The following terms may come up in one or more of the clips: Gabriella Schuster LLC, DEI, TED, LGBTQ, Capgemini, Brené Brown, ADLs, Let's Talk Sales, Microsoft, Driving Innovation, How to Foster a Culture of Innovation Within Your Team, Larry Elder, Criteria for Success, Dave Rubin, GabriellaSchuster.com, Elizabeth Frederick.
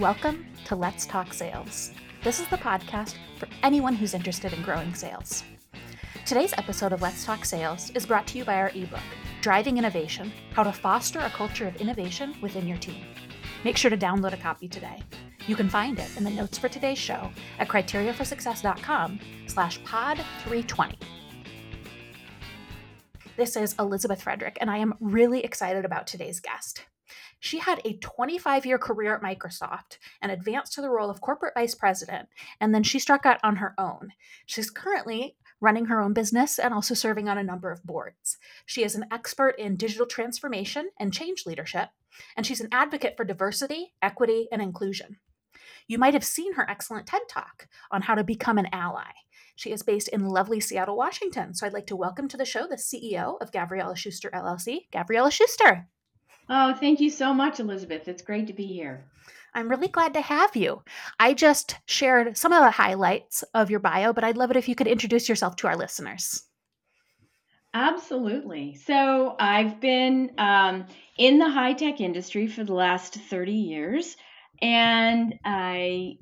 Welcome to Let's Talk Sales. This is the podcast for anyone who's interested in growing sales. Today's episode of Let's Talk Sales is brought to you by our ebook, Driving Innovation: How to Foster a Culture of Innovation Within Your Team. Make sure to download a copy today. You can find it in the notes for today's show at criteriaforsuccess.com/pod320. This is Elizabeth Frederick, and I am really excited about today's guest. She had a 25-year career at Microsoft and advanced to the role of corporate vice president, and then she struck out on her own. She's currently running her own business and also serving on a number of boards. She is an expert in digital transformation and change leadership, and she's an advocate for diversity, equity, and inclusion. You might have seen her excellent TED Talk on how to become an ally. She is based in lovely Seattle, Washington, so I'd like to welcome to the show the CEO of Gabriella Schuster LLC, Gabriella Schuster. Oh, thank you so much, Elizabeth. It's great to be here. I'm really glad to have you. I just shared some of the highlights of your bio, but I'd love it if you could introduce yourself to our listeners. Absolutely. So I've been in the high-tech industry for the last 30 years, and I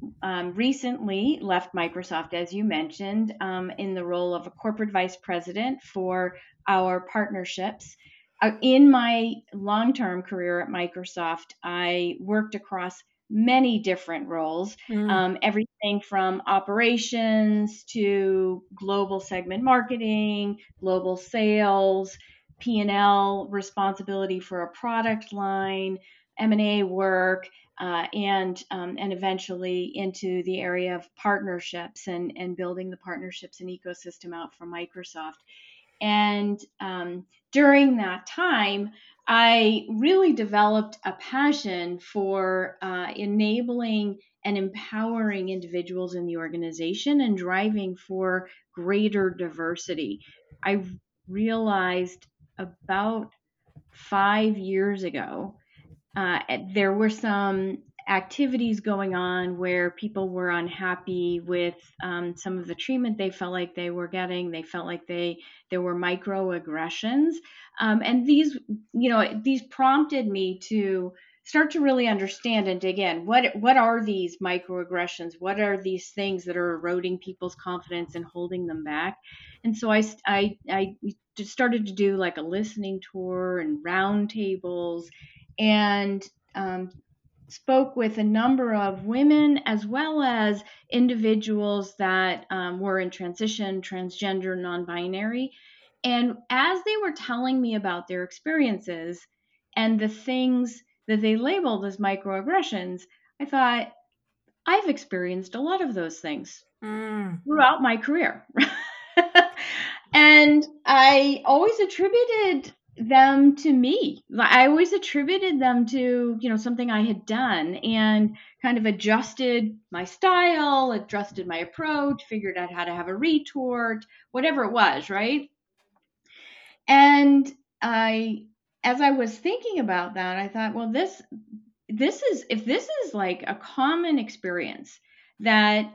recently left Microsoft, as you mentioned, in the role of a corporate vice president for our partnerships. In my long-term career at Microsoft, I worked across many different roles, everything from operations to global segment marketing, global sales, P&L responsibility for a product line, M&A work, and eventually into the area of partnerships and building the partnerships and ecosystem out for Microsoft. And during that time, I really developed a passion for enabling and empowering individuals in the organization and driving for greater diversity. I realized about 5 years ago, there were some activities going on where people were unhappy with some of the treatment they felt like they were getting. They felt like there were microaggressions. And these prompted me to start to really understand and dig in. What are these microaggressions? What are these things that are eroding people's confidence and holding them back? And so I started to do like a listening tour and roundtables and spoke with a number of women as well as individuals that were in transition, transgender, non-binary. And as they were telling me about their experiences and the things that they labeled as microaggressions, I thought, I've experienced a lot of those things throughout my career. And I always attributed them to me. I always attributed them to, something I had done and kind of adjusted my style, adjusted my approach, figured out how to have a retort, whatever it was, right? And as I was thinking about that, I thought, well, this is like a common experience that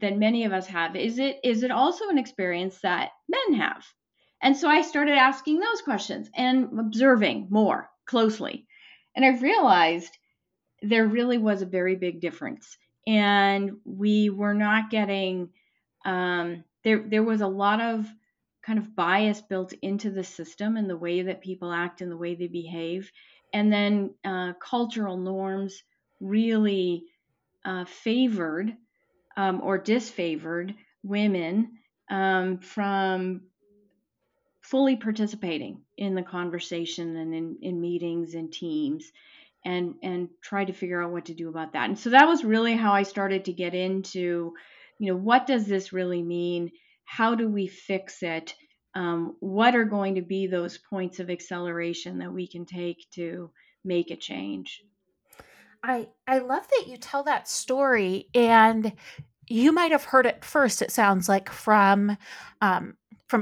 many of us have, is it also an experience that men have? And so I started asking those questions and observing more closely. And I realized there really was a very big difference. And we were not getting, there was a lot of kind of bias built into the system and the way that people act and the way they behave. And then cultural norms really favored or disfavored women from fully participating in the conversation and in meetings and teams and try to figure out what to do about that. And so that was really how I started to get into, what does this really mean? How do we fix it? What are going to be those points of acceleration that we can take to make a change? I love that you tell that story, and you might have heard it first, it sounds like, from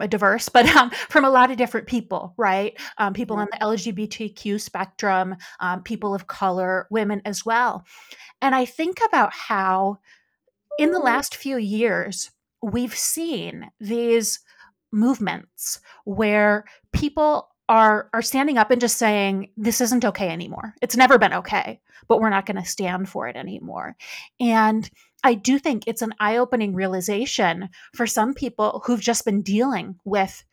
a diverse, but from a lot of different people, right? People on the LGBTQ spectrum, people of color, women as well. And I think about how in the last few years, we've seen these movements where people are standing up and just saying, this isn't okay anymore. It's never been okay, but we're not going to stand for it anymore. And I do think it's an eye-opening realization for some people who've just been dealing with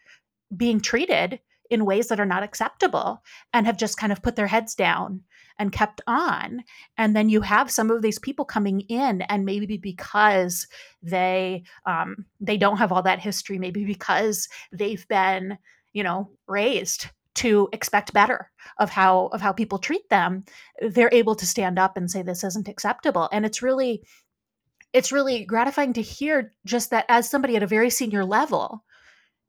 being treated in ways that are not acceptable and have just kind of put their heads down and kept on. And then you have some of these people coming in, and maybe because they don't have all that history, maybe because they've been, raised to expect better of how people treat them, they're able to stand up and say, this isn't acceptable. And it's really gratifying to hear just that as somebody at a very senior level,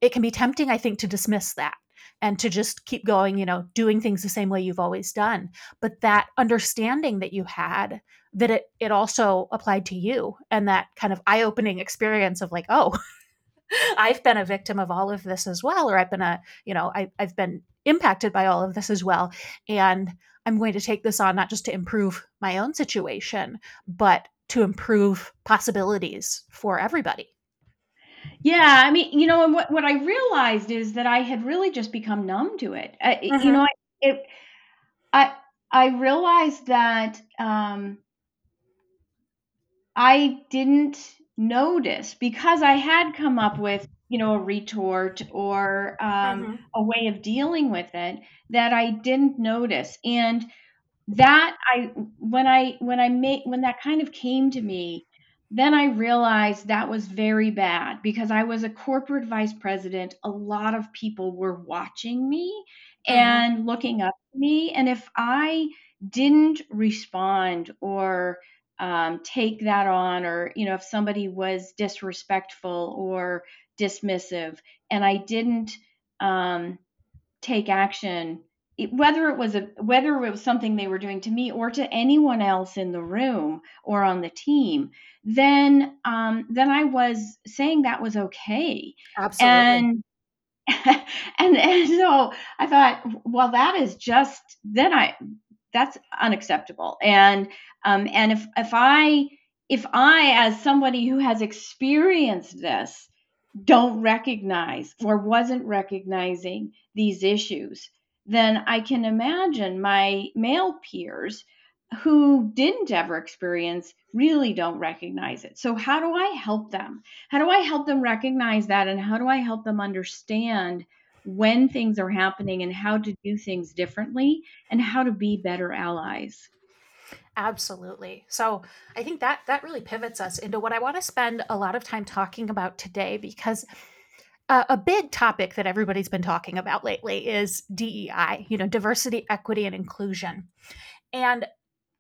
it can be tempting, I think, to dismiss that and to just keep going, doing things the same way you've always done. But that understanding that you had, that it also applied to you, and that kind of eye-opening experience of like, oh, I've been a victim of all of this as well, or I've been I've been impacted by all of this as well. And I'm going to take this on, not just to improve my own situation, but to improve possibilities for everybody. Yeah. I mean, and what I realized is that I had really just become numb to it. Mm-hmm. I realized that I didn't notice, because I had come up with, a retort or a way of dealing with it that I didn't notice. And that when that kind of came to me, then I realized that was very bad, because I was a corporate vice president. A lot of people were watching me and looking up to me. And if I didn't respond or take that on, or, if somebody was disrespectful or dismissive and I didn't take action, whether it was something they were doing to me or to anyone else in the room or on the team, then I was saying that was okay. Absolutely. And so I thought, well, that is just, that's unacceptable. And if I, as somebody who has experienced this, don't recognize or wasn't recognizing these issues, then I can imagine my male peers who didn't ever experience really don't recognize it. So how do I help them? How do I help them recognize that? And how do I help them understand when things are happening and how to do things differently and how to be better allies? Absolutely. So I think that really pivots us into what I want to spend a lot of time talking about today, because a big topic that everybody's been talking about lately is DEI, diversity, equity, and inclusion. And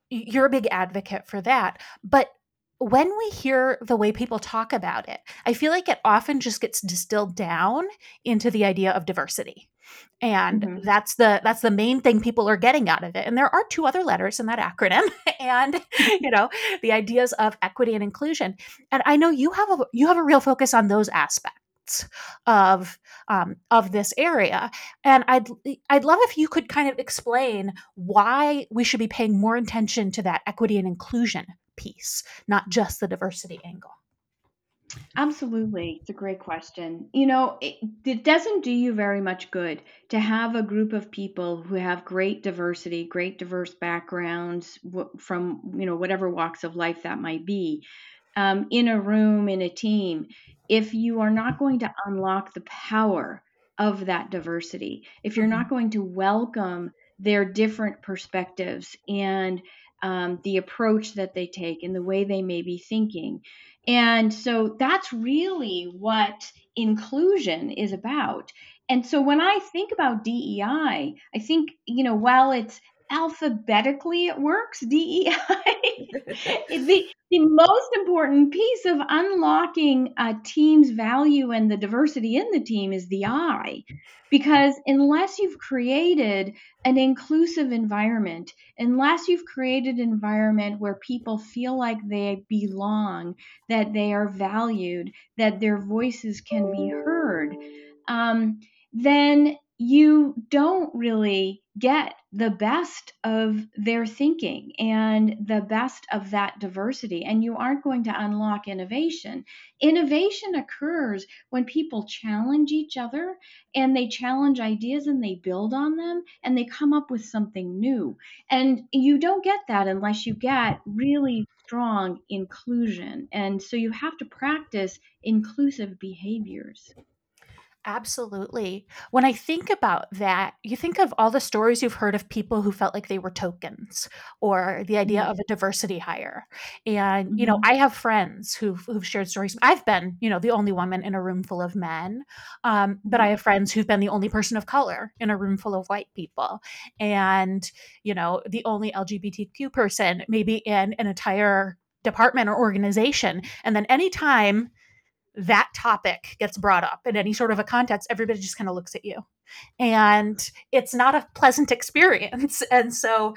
you're a big advocate for that. But when we hear the way people talk about it, I feel like it often just gets distilled down into the idea of diversity. And that's the main thing people are getting out of it. And there are two other letters in that acronym and, the ideas of equity and inclusion. And I know you have a real focus on those aspects of this area. And I'd love if you could kind of explain why we should be paying more attention to that equity and inclusion piece, not just the diversity angle. Absolutely. It's a great question. It doesn't do you very much good to have a group of people who have great diversity, great diverse backgrounds from, whatever walks of life that might be, in a room, in a team, if you are not going to unlock the power of that diversity, if you're not going to welcome their different perspectives and the approach that they take and the way they may be thinking. And so that's really what inclusion is about. And so when I think about DEI, I think, while it's alphabetically it works, DEI, the most important piece of unlocking a team's value and the diversity in the team is the I, because unless you've created an inclusive environment, unless you've created an environment where people feel like they belong, that they are valued, that their voices can be heard, then you don't really get the best of their thinking and the best of that diversity, and you aren't going to unlock innovation. Innovation occurs when people challenge each other, and they challenge ideas and they build on them and they come up with something new. And you don't get that unless you get really strong inclusion. And so you have to practice inclusive behaviors. Absolutely. When I think about that, you think of all the stories you've heard of people who felt like they were tokens, or the idea of a diversity hire. And, you know, I have friends who've shared stories. I've been, you know, the only woman in a room full of men, but I have friends who've been the only person of color in a room full of white people, and, you know, the only LGBTQ person maybe in an entire department or organization. And then anytime that topic gets brought up in any sort of a context, everybody just kind of looks at you. And it's not a pleasant experience. And so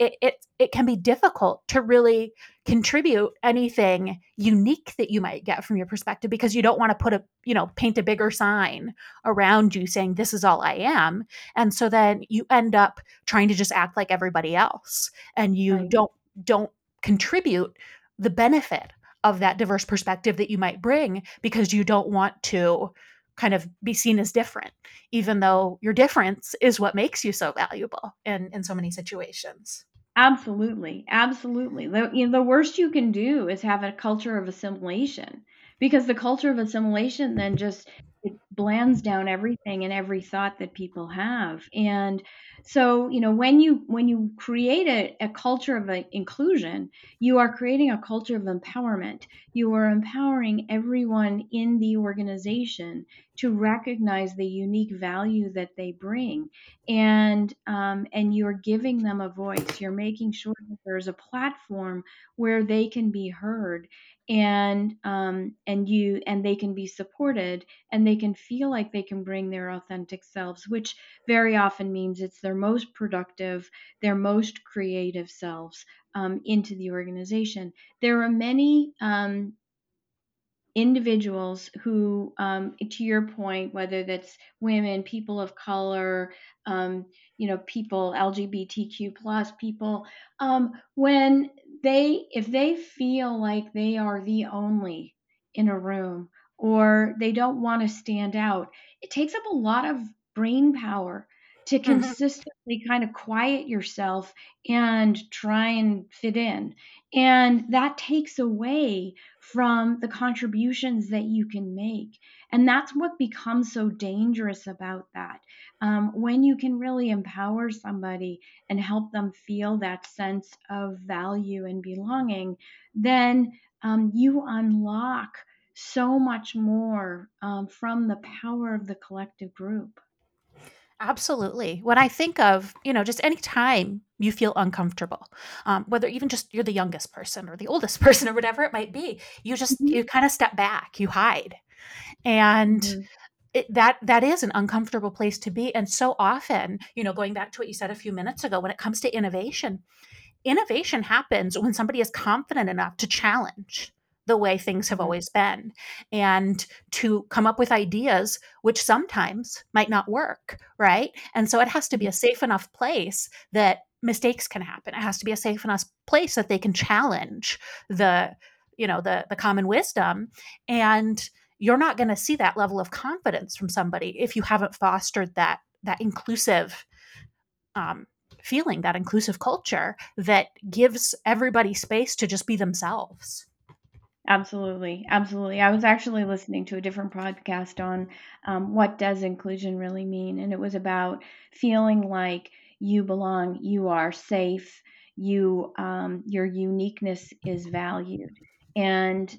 it can be difficult to really contribute anything unique that you might get from your perspective, because you don't want to put a, you know, paint a bigger sign around you saying, this is all I am. And so then you end up trying to just act like everybody else, and you don't contribute the benefit of that diverse perspective that you might bring, because you don't want to kind of be seen as different, even though your difference is what makes you so valuable in so many situations. Absolutely. Absolutely. The worst you can do is have a culture of assimilation, because the culture of assimilation then just it blands down everything and every thought that people have. And so, you know, when you create a culture of inclusion, you are creating a culture of empowerment. You are empowering everyone in the organization to recognize the unique value that they bring, and you're giving them a voice. You're making sure that there's a platform where they can be heard, and they can be supported, and they can feel like they can bring their authentic selves, which very often means it's their most productive, their most creative selves into the organization. There are many individuals who, to your point, whether that's women, people of color, you know, people LGBTQ plus people, if they feel like they are the only in a room, or they don't want to stand out, it takes up a lot of brain power to consistently kind of quiet yourself and try and fit in. And that takes away from the contributions that you can make. And that's what becomes so dangerous about that. When you can really empower somebody and help them feel that sense of value and belonging, then you unlock so much more from the power of the collective group. Absolutely. When I think of, you know, just any time you feel uncomfortable, whether even just you're the youngest person or the oldest person or whatever it might be, you just, you kind of step back, you hide. And that is an uncomfortable place to be. And so often, you know, going back to what you said a few minutes ago, when it comes to innovation happens when somebody is confident enough to challenge the way things have always been, and to come up with ideas which sometimes might not work, right? And so it has to be a safe enough place that mistakes can happen. It has to be a safe enough place that they can challenge the common wisdom. And you're not going to see that level of confidence from somebody if you haven't fostered that inclusive feeling, that inclusive culture that gives everybody space to just be themselves. Absolutely. Absolutely. I was actually listening to a different podcast on what does inclusion really mean? And it was about feeling like you belong, you are safe, your uniqueness is valued. And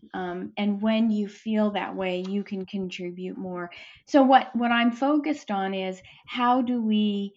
when you feel that way, you can contribute more. So what I'm focused on is, how do we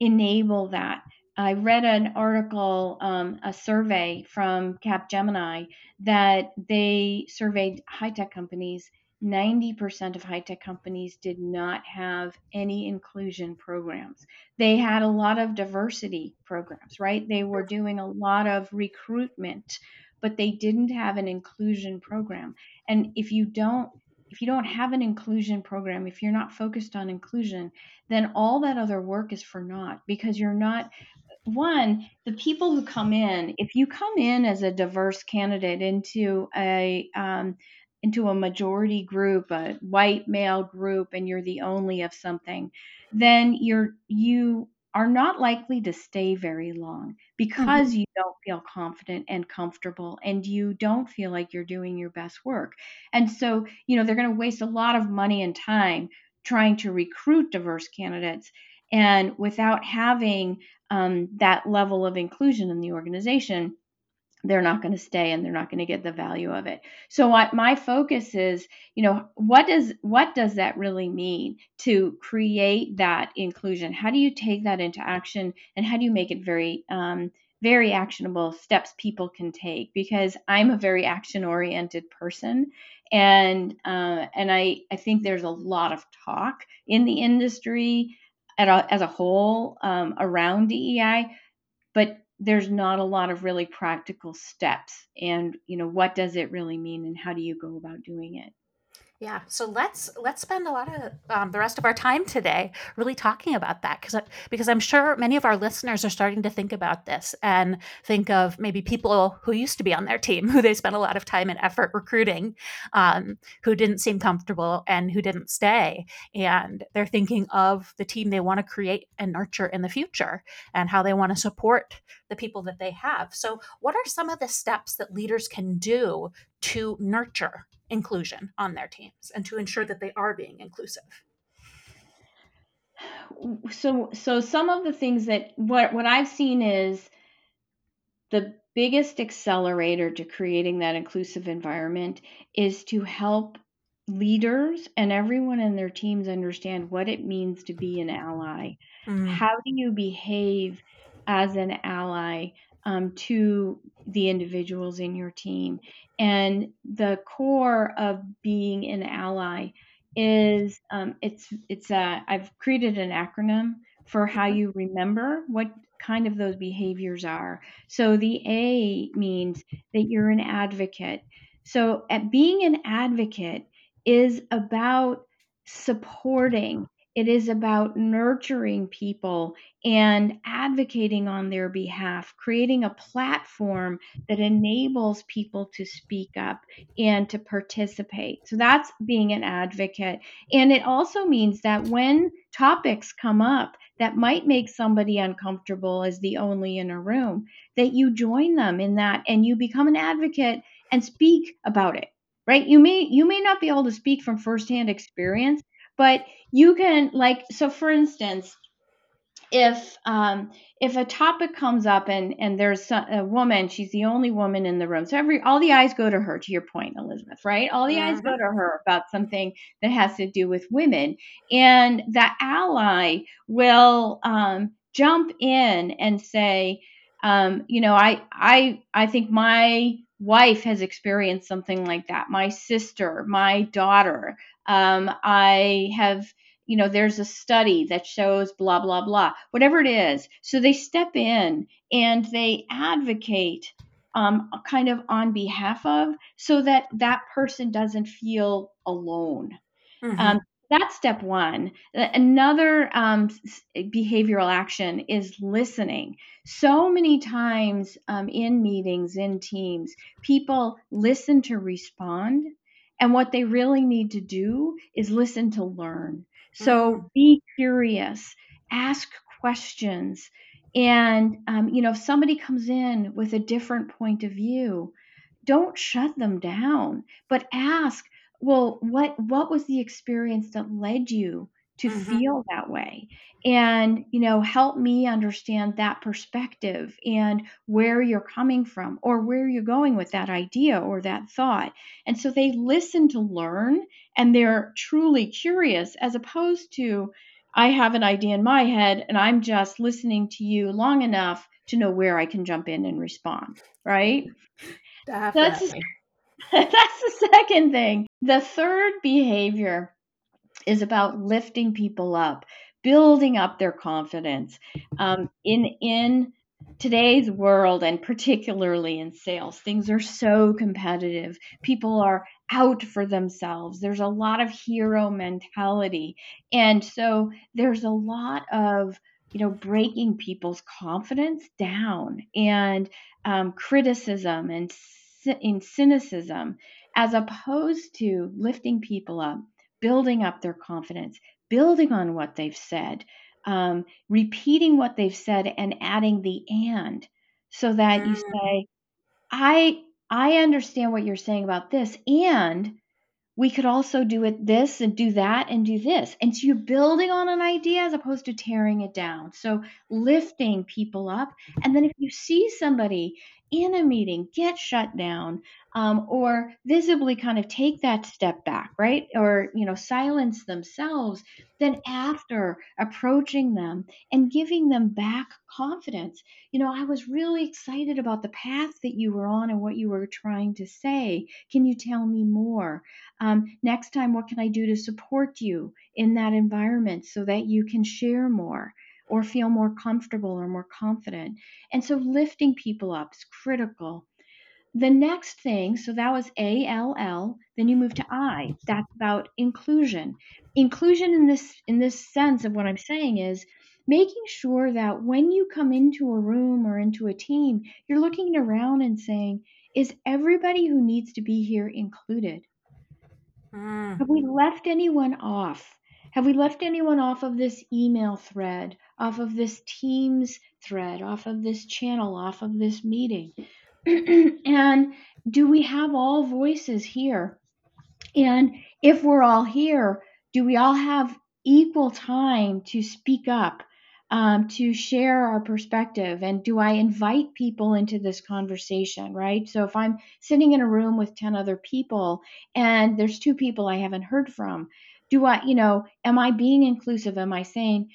enable that? I read an article, a survey from Capgemini, that they surveyed high-tech companies. 90% of high-tech companies did not have any inclusion programs. They had a lot of diversity programs, right? They were doing a lot of recruitment, but they didn't have an inclusion program. And if you don't If you don't have an inclusion program, if you're not focused on inclusion, then all that other work is for naught, because you're not, one, the people who come in, if you come in as a diverse candidate into a majority group, a white male group, and you're the only of something, then you are not likely to stay very long because you don't feel confident and comfortable, and you don't feel like you're doing your best work. And so, they're going to waste a lot of money and time trying to recruit diverse candidates, and without having that level of inclusion in the organization, they're not going to stay and they're not going to get the value of it. So my focus is, what does that really mean to create that inclusion? How do you take that into action, and how do you make it very, very actionable steps people can take? Because I'm a very action-oriented person, and I think there's a lot of talk in the industry as a whole around DEI, but there's not a lot of really practical steps, and what does it really mean, and how do you go about doing it? Yeah, so let's spend a lot of the rest of our time today really talking about that, because I'm sure many of our listeners are starting to think about this and think of maybe people who used to be on their team, who they spent a lot of time and effort recruiting, who didn't seem comfortable and who didn't stay. And they're thinking of the team they want to create and nurture in the future and how they want to support the people that they have. So what are some of the steps that leaders can do to nurture inclusion on their teams and to ensure that they are being inclusive? So some of the things that what I've seen is the biggest accelerator to creating that inclusive environment is to help leaders and everyone in their teams understand what it means to be an ally. Mm. How do you behave as an ally to the individuals in your team? And the core of being an ally is I've created an acronym for how you remember what kind of those behaviors are. So the A means that you're an advocate. So being an advocate is about supporting. It is about nurturing people and advocating on their behalf, creating a platform that enables people to speak up and to participate. So that's being an advocate. And it also means that when topics come up that might make somebody uncomfortable as the only in a room, that you join them in that and you become an advocate and speak about it, right? You may not be able to speak from firsthand experience, but you can, so for instance, if a topic comes up and there's a woman, she's the only woman in the room. So all the eyes go to her, to your point, Elizabeth, right? All the eyes go to her about something that has to do with women. And the ally will jump in and say, I think my wife has experienced something like that. My sister, my daughter, I have, there's a study that shows blah, blah, blah, whatever it is. So they step in and they advocate kind of on behalf of, so that that person doesn't feel alone. Mm-hmm. That's step one. Another behavioral action is listening. So many times in meetings, in teams, people listen to respond. And what they really need to do is listen to learn. So be curious, ask questions. And, if somebody comes in with a different point of view, don't shut them down, but ask, well, what was the experience that led you to feel that way? And, help me understand that perspective and where you're coming from, or where you're going with that idea or that thought. And so they listen to learn, and they're truly curious, as opposed to, I have an idea in my head and I'm just listening to you long enough to know where I can jump in and respond, right? Definitely. That's the second thing. The third behavior is about lifting people up, building up their confidence. In today's world, and particularly in sales, things are so competitive. People are out for themselves. There's a lot of hero mentality. And so there's a lot of, breaking people's confidence down and criticism and in cynicism, as opposed to lifting people up, building up their confidence, building on what they've said, repeating what they've said and adding the and, so that you say, I understand what you're saying about this, and we could also do it this and do that and do this. And so you're building on an idea as opposed to tearing it down. So lifting people up. And then if you see somebody in a meeting get shut down, or visibly kind of take that step back, right? Or, silence themselves, then after approaching them and giving them back confidence, I was really excited about the path that you were on and what you were trying to say. Can you tell me more? Next time, what can I do to support you in that environment so that you can share more or feel more comfortable or more confident? And so lifting people up is critical. The next thing, so that was ALL, then you move to I. That's about inclusion. Inclusion in this sense of what I'm saying is making sure that when you come into a room or into a team, you're looking around and saying, is everybody who needs to be here included? Have we left anyone off? Have we left anyone off of this email thread, off of this Teams thread, off of this channel, off of this meeting? And do we have all voices here? And if we're all here, do we all have equal time to speak up, to share our perspective? And do I invite people into this conversation, right? So if I'm sitting in a room with 10 other people and there's 2 people I haven't heard from, do I, am I being inclusive? Am I saying,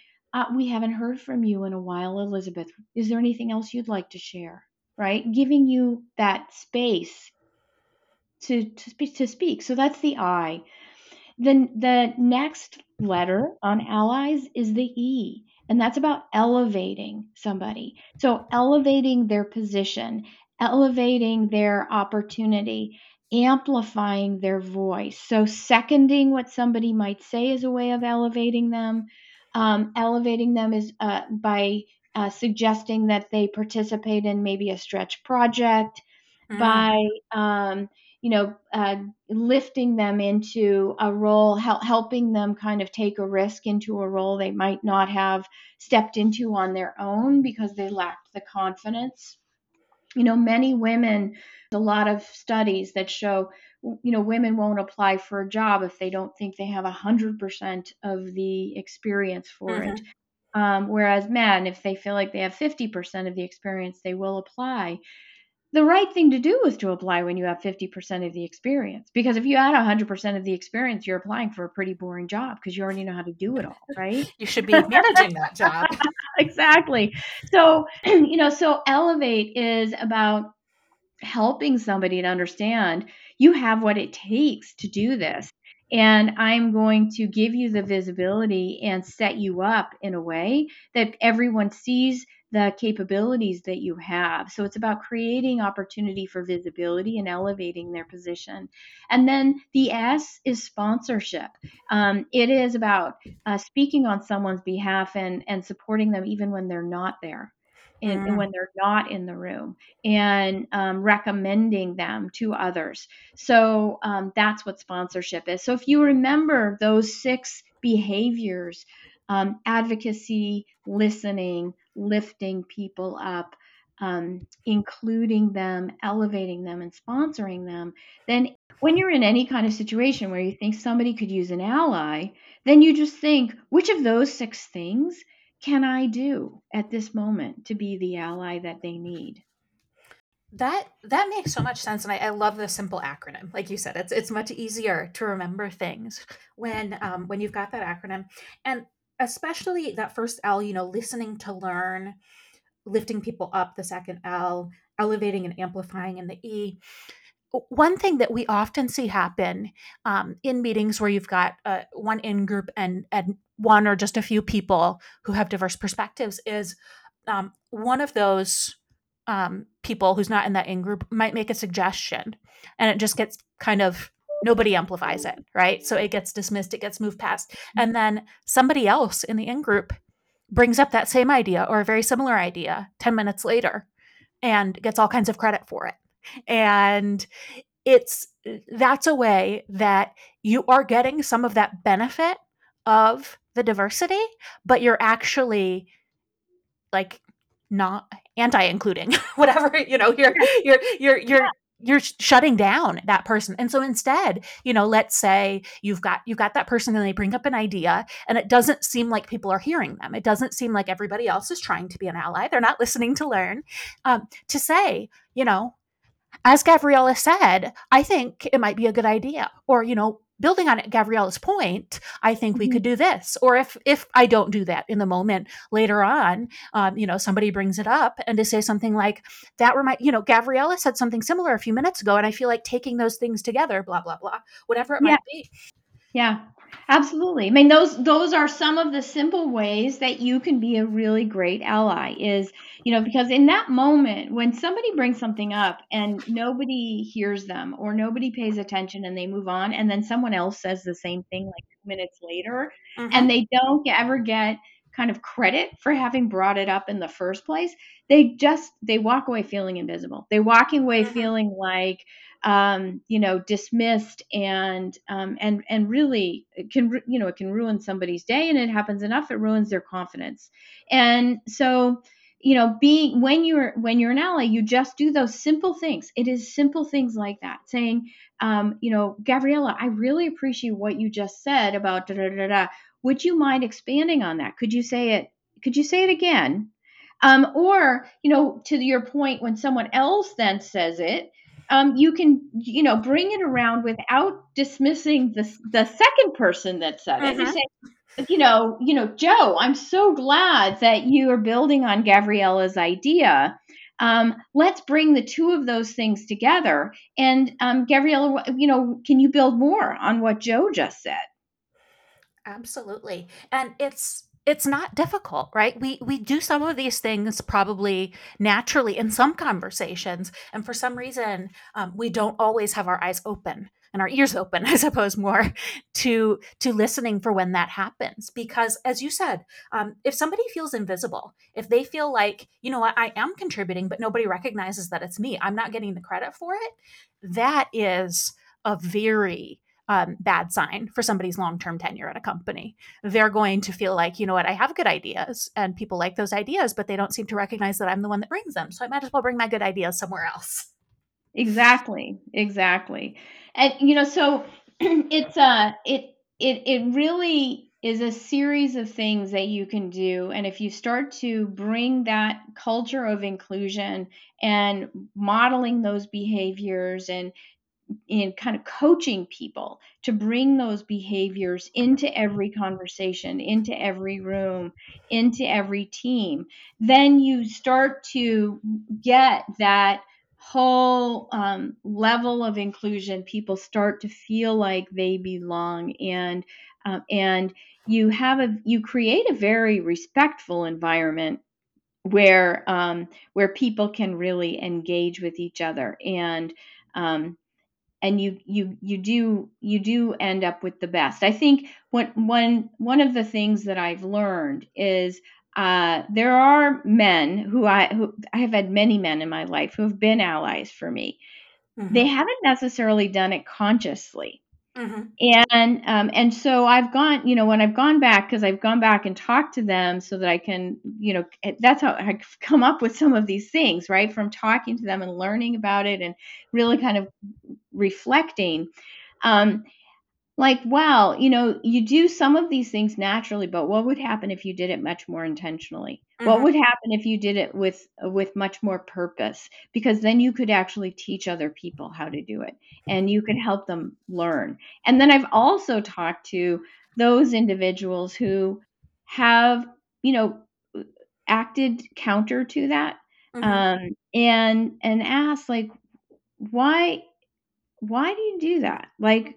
we haven't heard from you in a while, Elizabeth. Is there anything else you'd like to share? Right? Giving you that space to speak. So that's the I. Then the next letter on allies is the E, and that's about elevating somebody. So elevating their position, elevating their opportunity, amplifying their voice. So seconding what somebody might say is a way of elevating them. Elevating them is by suggesting that they participate in maybe a stretch project, by lifting them into a role, helping them kind of take a risk into a role they might not have stepped into on their own because they lacked the confidence. Many women, a lot of studies that show, women won't apply for a job if they don't think they have 100% of the experience for it. Whereas men, if they feel like they have 50% of the experience, they will apply. The right thing to do is to apply when you have 50% of the experience, because if you had 100% of the experience, you're applying for a pretty boring job because you already know how to do it all, right? You should be managing that job. Exactly. So, so elevate is about helping somebody to understand you have what it takes to do this. And I'm going to give you the visibility and set you up in a way that everyone sees the capabilities that you have. So it's about creating opportunity for visibility and elevating their position. And then the S is sponsorship. It is about speaking on someone's behalf and supporting them even when they're not there. And when they're not in the room, and recommending them to others. So that's what sponsorship is. So if you remember those 6 behaviors, advocacy, listening, lifting people up, including them, elevating them, and sponsoring them, then when you're in any kind of situation where you think somebody could use an ally, then you just think, which of those 6 things can I do at this moment to be the ally that they need? That makes so much sense. And I love the simple acronym. Like you said, it's much easier to remember things when you've got that acronym. And especially that first L, listening to learn, lifting people up, the second L, elevating and amplifying, and the E. One thing that we often see happen in meetings where you've got one in-group and one or just a few people who have diverse perspectives is one of those people who's not in that in-group might make a suggestion, and it just gets kind of nobody amplifies it, right? So it gets dismissed, it gets moved past. And then somebody else in the in-group brings up that same idea or a very similar idea 10 minutes later and gets all kinds of credit for it. And that's a way that you are getting some of that benefit of the diversity, but you're actually like not anti-including whatever, you're shutting down that person. And so instead, let's say you've got that person and they bring up an idea and it doesn't seem like people are hearing them. It doesn't seem like everybody else is trying to be an ally. They're not listening to learn, to say, as Gabriella said, I think it might be a good idea, or, building on Gabriella's point, I think we could do this. Or if I don't do that in the moment, later on, somebody brings it up and to say something like that Gabriella said something similar a few minutes ago, and I feel like taking those things together, blah, blah, blah, whatever it might be. Yeah, absolutely. I mean, those are some of the simple ways that you can be a really great ally is, because in that moment when somebody brings something up and nobody hears them or nobody pays attention and they move on, and then someone else says the same thing like 2 minutes later, and they don't ever get kind of credit for having brought it up in the first place, they walk away feeling invisible. They walk away feeling like, dismissed and really it can ruin somebody's day, and it happens enough. It ruins their confidence. And so, when you're an ally, you just do those simple things. It is simple things like that, saying, Gabriella, I really appreciate what you just said about da, da, da, da. Would you mind expanding on that? Could you say it again? Or, to your point, when someone else then says it, you can, bring it around without dismissing the second person that said it. You say, Joe, I'm so glad that you are building on Gabriella's idea. Let's bring the two of those things together. And Gabriella, can you build more on what Joe just said? Absolutely. And it's not difficult, right? We do some of these things probably naturally in some conversations. And for some reason, we don't always have our eyes open and our ears open, I suppose, more to listening for when that happens. Because as you said, if somebody feels invisible, if they feel like, I am contributing, but nobody recognizes that it's me, I'm not getting the credit for it, that is a very bad sign for somebody's long-term tenure at a company. They're going to feel like, I have good ideas and people like those ideas, but they don't seem to recognize that I'm the one that brings them. So I might as well bring my good ideas somewhere else. Exactly. And, so it really is a series of things that you can do. And if you start to bring that culture of inclusion and modeling those behaviors and in kind of coaching people to bring those behaviors into every conversation, into every room, into every team, then you start to get that whole level of inclusion. People start to feel like they belong, and you create a very respectful environment where people can really engage with each other, and you do end up with the best. I think one of the things that I've learned is there are men who I have had many men in my life who have been allies for me. Mm-hmm. They haven't necessarily done it consciously. Mm-hmm. And so I've gone, when I've gone back and talked to them so that I can, that's how I come up with some of these things, right? From talking to them and learning about it and really kind of reflecting, wow, you do some of these things naturally, but what would happen if you did it much more intentionally? Mm-hmm. What would happen if you did it with much more purpose? Because then you could actually teach other people how to do it and you could help them learn. And then I've also talked to those individuals who have, acted counter to that, and asked why do you do that? Because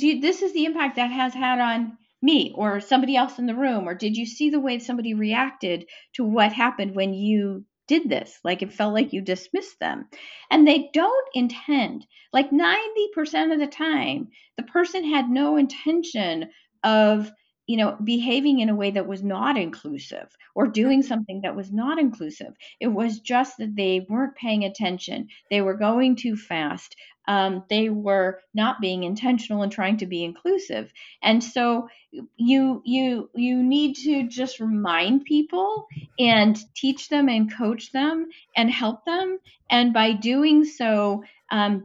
this is the impact that has had on me or somebody else in the room, or did you see the way somebody reacted to what happened when you did this. Like it felt like you dismissed them. And they don't intend. Like 90% of the time, the person had no intention of, you know, behaving in a way that was not inclusive or doing something that was not inclusive. It was just that they weren't paying attention. They were going too fast. They were not being intentional and trying to be inclusive. And so you need to just remind people and teach them and coach them and help them. And by doing so,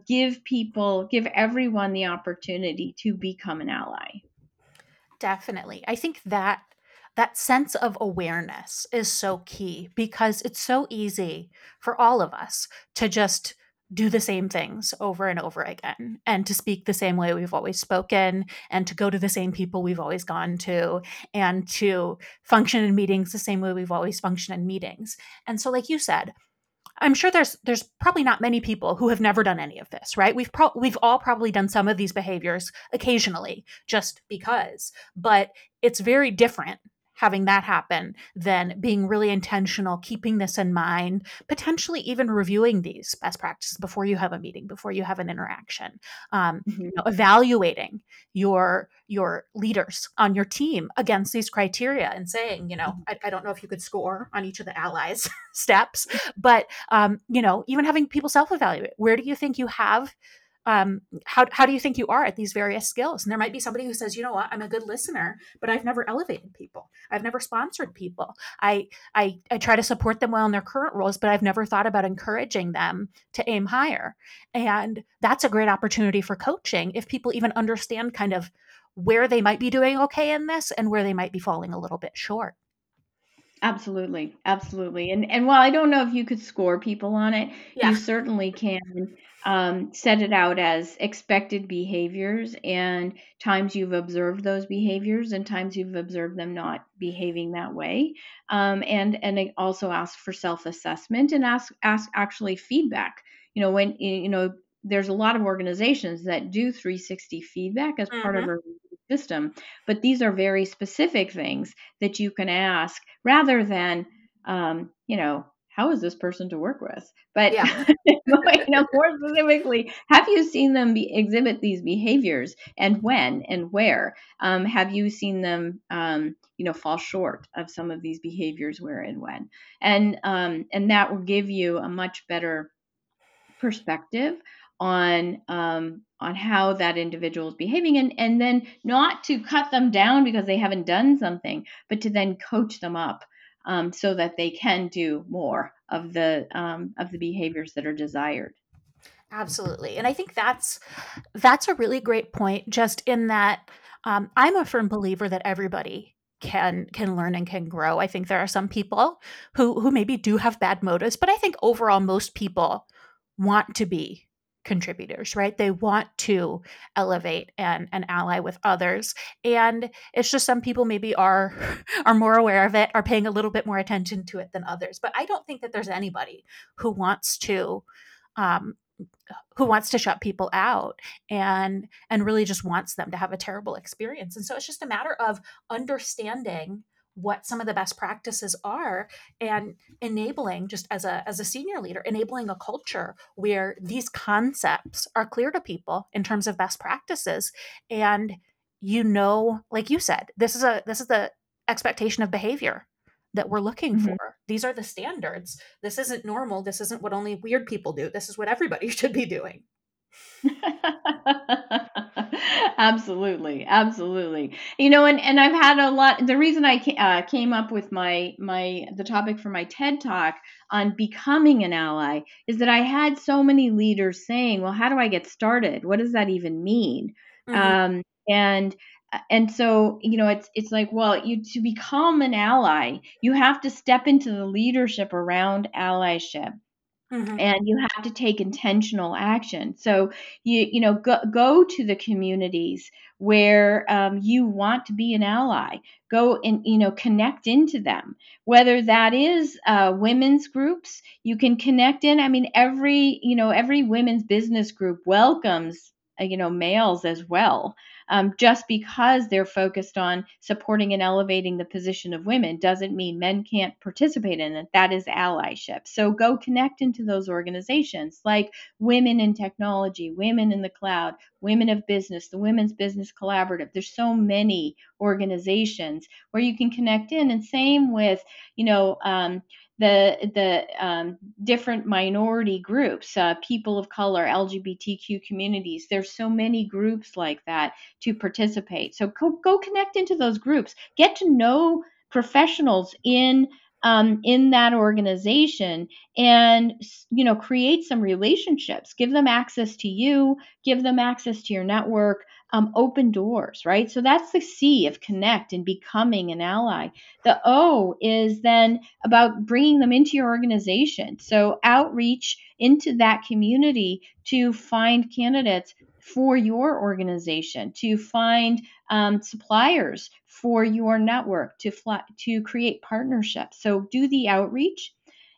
give everyone the opportunity to become an ally. Definitely. I think that sense of awareness is so key, because it's so easy for all of us to just do the same things over and over again, and to speak the same way we've always spoken, and to go to the same people we've always gone to, and to function in meetings the same way we've always functioned in meetings. And so, like you said, I'm sure there's probably not many people who have never done any of this, right? We've all probably done some of these behaviors occasionally, just because, but it's very different having that happen than being really intentional, keeping this in mind, potentially even reviewing these best practices before you have a meeting, before you have an interaction, evaluating your leaders on your team against these criteria and saying, I don't know if you could score on each of the allies steps, but, even having people self-evaluate, where do you think you have how do you think you are at these various skills? And there might be somebody who says, you know what, I'm a good listener, but I've never elevated people. I've never sponsored people. I try to support them well in their current roles, but I've never thought about encouraging them to aim higher. And that's a great opportunity for coaching if people even understand kind of where they might be doing okay in this and where they might be falling a little bit short. Absolutely. Absolutely. And while I don't know if you could score people on it, you certainly can set it out as expected behaviors and times you've observed those behaviors and times you've observed them not behaving that way. And also ask for self-assessment and ask actually feedback. There's a lot of organizations that do 360 feedback as part of a system, but these are very specific things that you can ask rather than, how is this person to work with? But more specifically, have you seen them exhibit these behaviors, and when and where? Have you seen them, fall short of some of these behaviors, where and when? And that will give you a much better perspective on how that individual is behaving, and then not to cut them down because they haven't done something, but to then coach them up so that they can do more of the behaviors that are desired. Absolutely. And I think that's a really great point, just in that I'm a firm believer that everybody can learn and can grow. I think there are some people who maybe do have bad motives, but I think overall most people want to be contributors, right? They want to elevate and ally with others. And it's just some people maybe are more aware of it, are paying a little bit more attention to it than others. But I don't think that there's anybody who wants to shut people out and really just wants them to have a terrible experience. And so it's just a matter of understanding what some of the best practices are, and enabling, just as a senior leader, enabling a culture where these concepts are clear to people in terms of best practices. And, like you said, this is the expectation of behavior that we're looking for. These are the standards. This isn't normal. This isn't what only weird people do. This is what everybody should be doing. Absolutely. Absolutely. And I've had a lot, the reason I came up with the topic for my TED Talk on becoming an ally is that I had so many leaders saying, well, how do I get started? What does that even mean? And so, it's like, well, to become an ally, you have to step into the leadership around allyship. And you have to take intentional action. So, go to the communities where you want to be an ally. Go and, connect into them. Whether that is women's groups, you can connect in. I mean, every women's business group welcomes males as well. Just because they're focused on supporting and elevating the position of women doesn't mean men can't participate in it. That is allyship. So go connect into those organizations like Women in Technology, Women in the Cloud, Women of Business, the Women's Business Collaborative. There's so many organizations where you can connect in, and same with, the different minority groups, people of color, LGBTQ communities. There's so many groups like that to participate. So go connect into those groups. Get to know professionals in that organization, and create some relationships. Give them access to you. Give them access to your network. Open doors, right? So that's the C of connect and becoming an ally. The O is then about bringing them into your organization. So outreach into that community to find candidates for your organization, to find suppliers for your network, to create partnerships. So do the outreach.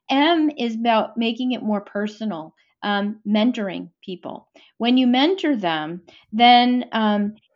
M is about making it more personal. Mentoring people. When you mentor them, then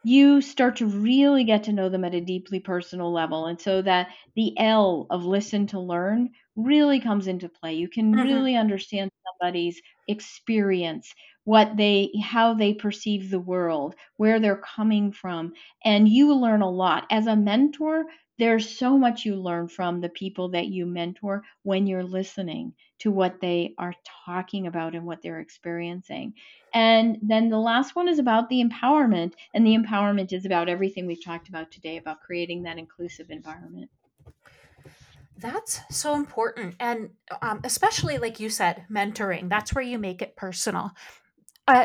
you start to really get to know them at a deeply personal level. And so that the L of listen to learn really comes into play. You can really understand somebody's experience, how they perceive the world, where they're coming from, and you learn a lot. As a mentor, there's so much you learn from the people that you mentor when you're listening to what they are talking about and what they're experiencing. And then the last one is about the empowerment. And the empowerment is about everything we've talked about today, about creating that inclusive environment. That's so important. And especially, like you said, mentoring, that's where you make it personal.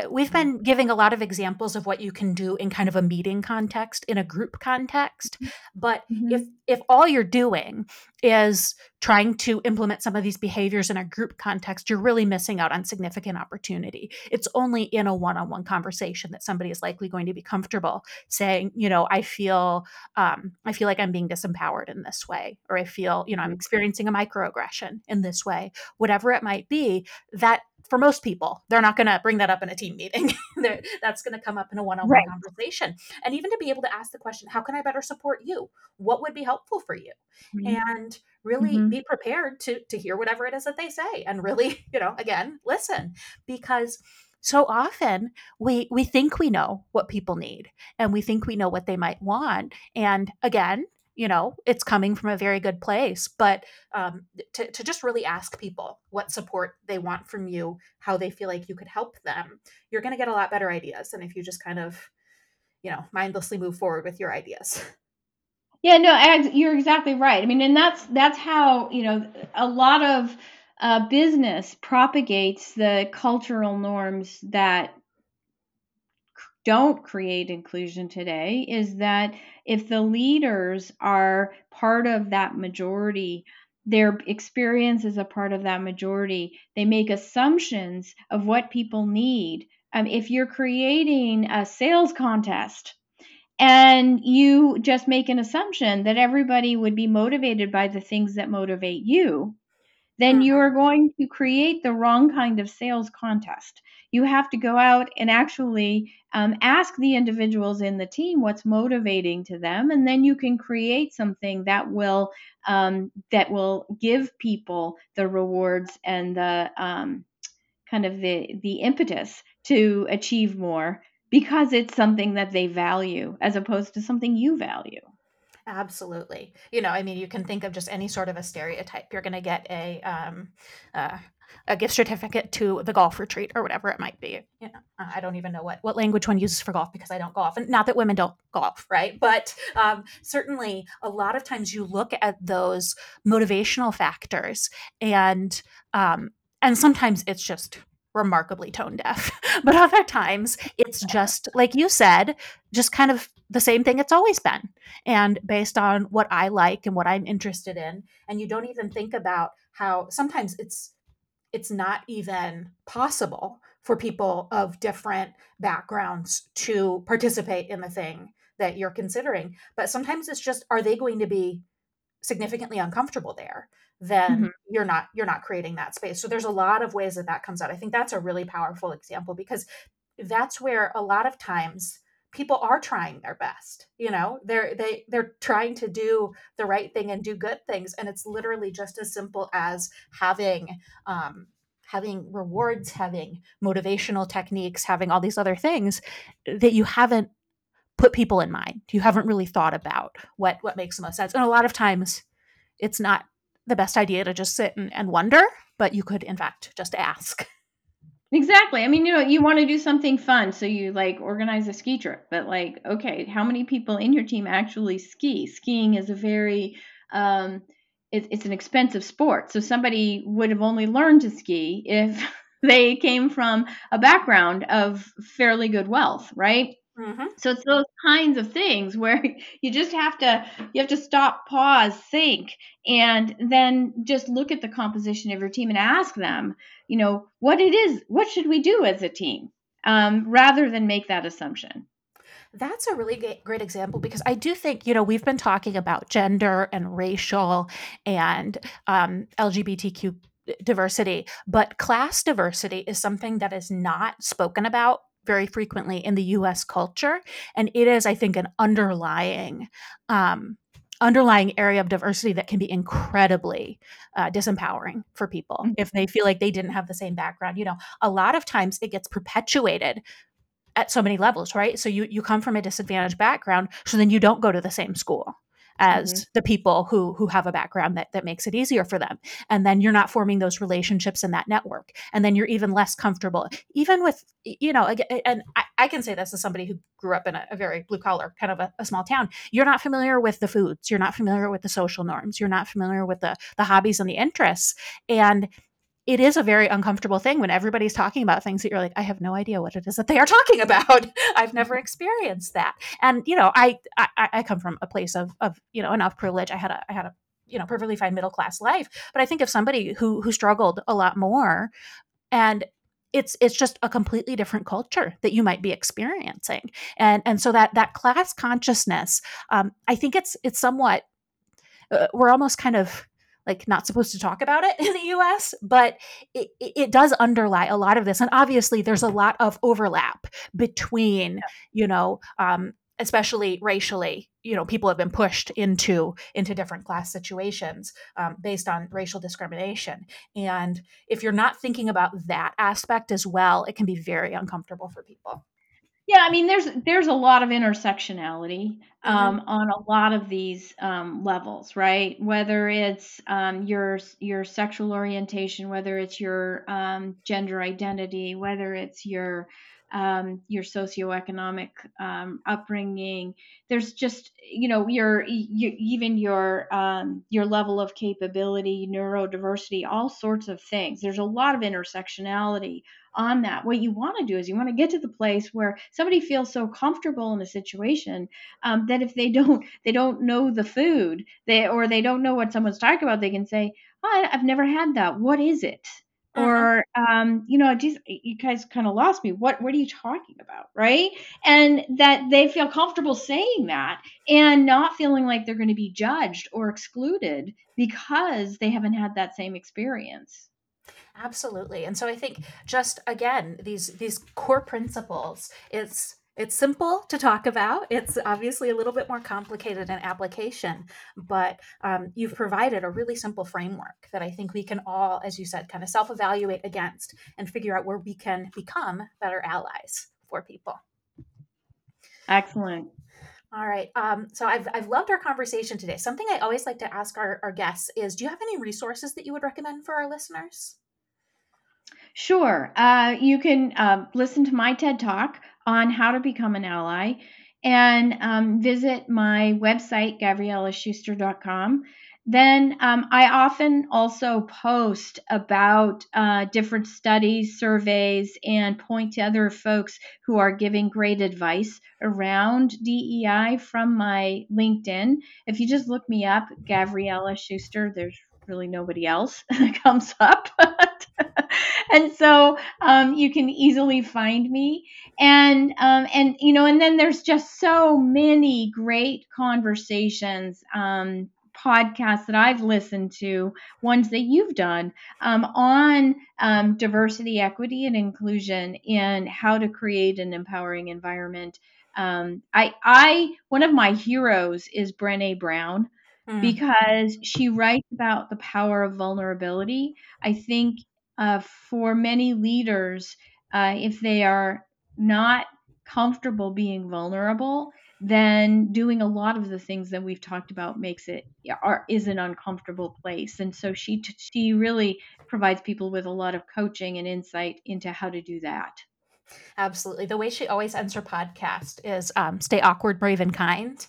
We've been giving a lot of examples of what you can do in kind of a meeting context, in a group context. But if all you're doing is trying to implement some of these behaviors in a group context, you're really missing out on significant opportunity. It's only in a one-on-one conversation that somebody is likely going to be comfortable saying, I feel like I'm being disempowered in this way, or I feel, I'm experiencing a microaggression in this way, whatever it might be. That for most people, they're not going to bring that up in a team meeting. That's going to come up in a one-on-one conversation. And even to be able to ask the question, how can I better support you? What would be helpful for you? And really be prepared to hear whatever it is that they say, and really, again, listen, because so often we think we know what people need, and we think we know what they might want. And again, it's coming from a very good place, but to just really ask people what support they want from you, how they feel like you could help them, you're going to get a lot better ideas than if you just kind of, mindlessly move forward with your ideas. Yeah, no, you're exactly right. I mean, and that's how, a lot of business propagates the cultural norms that don't create inclusion today, is that if the leaders are part of that majority, their experience is a part of that majority, they make assumptions of what people need. If you're creating a sales contest and you just make an assumption that everybody would be motivated by the things that motivate you, then you're going to create the wrong kind of sales contest. You have to go out and actually ask the individuals in the team what's motivating to them, and then you can create something that will give people the rewards and the kind of the impetus to achieve more, because it's something that they value as opposed to something you value. Absolutely. You can think of just any sort of a stereotype. You're going to get a gift certificate to the golf retreat or whatever it might be. I don't even know what language one uses for golf, because I don't golf. And not that women don't golf, right? But certainly a lot of times you look at those motivational factors, and sometimes it's just remarkably tone deaf. But other times it's just, like you said, just kind of the same thing it's always been. And based on what I like and what I'm interested in, and you don't even think about how sometimes it's not even possible for people of different backgrounds to participate in the thing that you're considering. But sometimes it's just, are they going to be significantly uncomfortable there? Then you're not creating that space. So there's a lot of ways that comes out. I think that's a really powerful example, because that's where a lot of times people are trying their best. You know, they're trying to do the right thing and do good things. And it's literally just as simple as having rewards, having motivational techniques, having all these other things that you haven't put people in mind. You haven't really thought about what makes the most sense. And a lot of times it's not the best idea to just sit and wonder, but you could, in fact, just ask. Exactly. I mean, you know, you want to do something fun. So you like organize a ski trip, but like, okay, how many people in your team actually ski? Skiing is a very, it's an expensive sport. So somebody would have only learned to ski if they came from a background of fairly good wealth, right? Mm-hmm. So it's those kinds of things where you just have to stop, pause, think, and then just look at the composition of your team and ask them, you know, what it is, what should we do as a team, rather than make that assumption. That's a really great example, because I do think, you know, we've been talking about gender and racial and LGBTQ diversity, but class diversity is something that is not spoken about very frequently in the U.S. culture. And it is, I think, an underlying area of diversity that can be incredibly disempowering for people if they feel like they didn't have the same background. You know, a lot of times it gets perpetuated at so many levels, right? So you come from a disadvantaged background, so then you don't go to the same school as the people who have a background that makes it easier for them. And then you're not forming those relationships in that network. And then you're even less comfortable, even with, you know, and I can say this as somebody who grew up in a very blue collar, kind of a small town. You're not familiar with the foods. You're not familiar with the social norms. You're not familiar with the hobbies and the interests. And it is a very uncomfortable thing when everybody's talking about things that you're like, I have no idea what it is that they are talking about. I've never experienced that. And, you know, I come from a place of, you know, enough privilege. I had a, you know, perfectly fine middle class life. But I think of somebody who struggled a lot more, and it's just a completely different culture that you might be experiencing. And so that class consciousness, I think it's somewhat, we're almost kind of like not supposed to talk about it in the US, but it does underlie a lot of this. And obviously there's a lot of overlap between, you know, especially racially, you know, people have been pushed into different class situations based on racial discrimination. And if you're not thinking about that aspect as well, it can be very uncomfortable for people. Yeah, I mean, there's a lot of intersectionality on a lot of these levels, right? Whether it's your sexual orientation, whether it's your gender identity, whether it's your socioeconomic upbringing. There's just, you know, your level of capability, neurodiversity, all sorts of things. There's a lot of intersectionality on that. What you want to do is you want to get to the place where somebody feels so comfortable in a situation that if they don't know the food, they don't know what someone's talking about, they can say, oh, I've never had that. What is it? Or, you know, geez, you guys kind of lost me. What are you talking about? Right. And that they feel comfortable saying that and not feeling like they're going to be judged or excluded because they haven't had that same experience. Absolutely. And so I think just, again, these core principles, it's simple to talk about. It's obviously a little bit more complicated in application, but you've provided a really simple framework that I think we can all, as you said, kind of self-evaluate against and figure out where we can become better allies for people. Excellent. All right. So I've loved our conversation today. Something I always like to ask our guests is, do you have any resources that you would recommend for our listeners? Sure. You can listen to my TED Talk on how to become an ally, and visit my website, GabriellaSchuster.com. Then I often also post about different studies, surveys, and point to other folks who are giving great advice around DEI from my LinkedIn. If you just look me up, Gabriella Schuster, there's really nobody else that comes up. And so you can easily find me. And you know, and then there's just so many great conversations podcasts that I've listened to, ones that you've done on diversity, equity, and inclusion and how to create an empowering environment. One of my heroes is Brené Brown, because she writes about the power of vulnerability. I think for many leaders, if they are not comfortable being vulnerable, then doing a lot of the things that we've talked about is an uncomfortable place. And so she really provides people with a lot of coaching and insight into how to do that. Absolutely. The way she always ends her podcast is stay awkward, brave, and kind.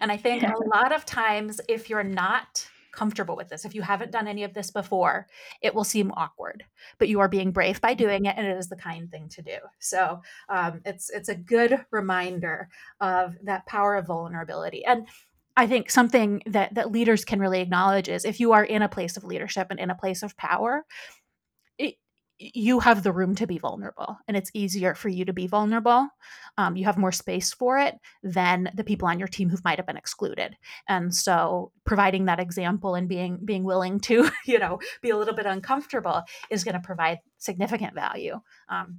And I think a lot of times, if you're not comfortable with this, if you haven't done any of this before, it will seem awkward, but you are being brave by doing it, and it is the kind thing to do. So it's a good reminder of that power of vulnerability. And I think something that leaders can really acknowledge is if you are in a place of leadership and in a place of power, you have the room to be vulnerable, and it's easier for you to be vulnerable. You have more space for it than the people on your team who might have been excluded. And so providing that example and being willing to, be a little bit uncomfortable is going to provide significant value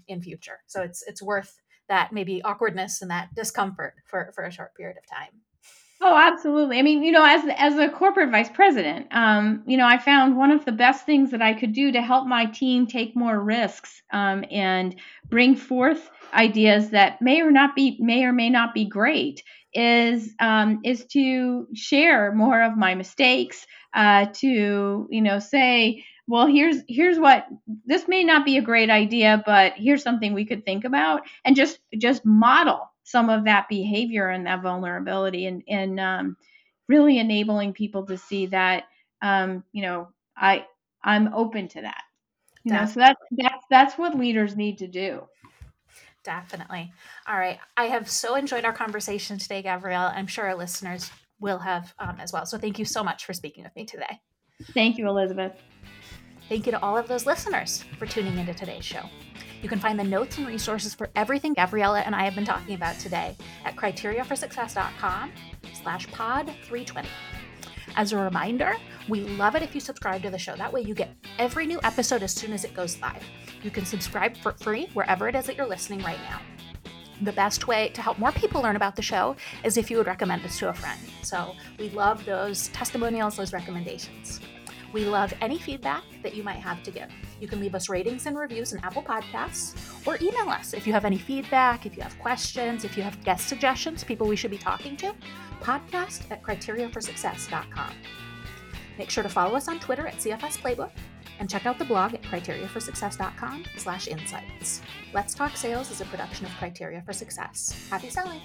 in future. So it's worth that maybe awkwardness and that discomfort for a short period of time. Oh, absolutely. I mean, as a corporate vice president, I found one of the best things that I could do to help my team take more risks and bring forth ideas that may or may not be great is to share more of my mistakes, to say, well, here's what, this may not be a great idea, but here's something we could think about, and just model some of that behavior and that vulnerability, and really enabling people to see that, I'm open to that. So that's what leaders need to do. Definitely. All right. I have so enjoyed our conversation today, Gabrielle. I'm sure our listeners will have as well. So thank you so much for speaking with me today. Thank you, Elizabeth. Thank you to all of those listeners for tuning into today's show. You can find the notes and resources for everything Gabriella and I have been talking about today at criteriaforsuccess.com/pod320. As a reminder, we love it if you subscribe to the show. That way you get every new episode as soon as it goes live. You can subscribe for free wherever it is that you're listening right now. The best way to help more people learn about the show is if you would recommend us to a friend. So we love those testimonials, those recommendations. We love any feedback that you might have to give. You can leave us ratings and reviews in Apple Podcasts, or email us if you have any feedback, if you have questions, if you have guest suggestions, people we should be talking to, podcast@criteriaforsuccess.com. Make sure to follow us on Twitter at CFS Playbook and check out the blog at criteriaforsuccess.com/insights. Let's Talk Sales is a production of Criteria for Success. Happy selling.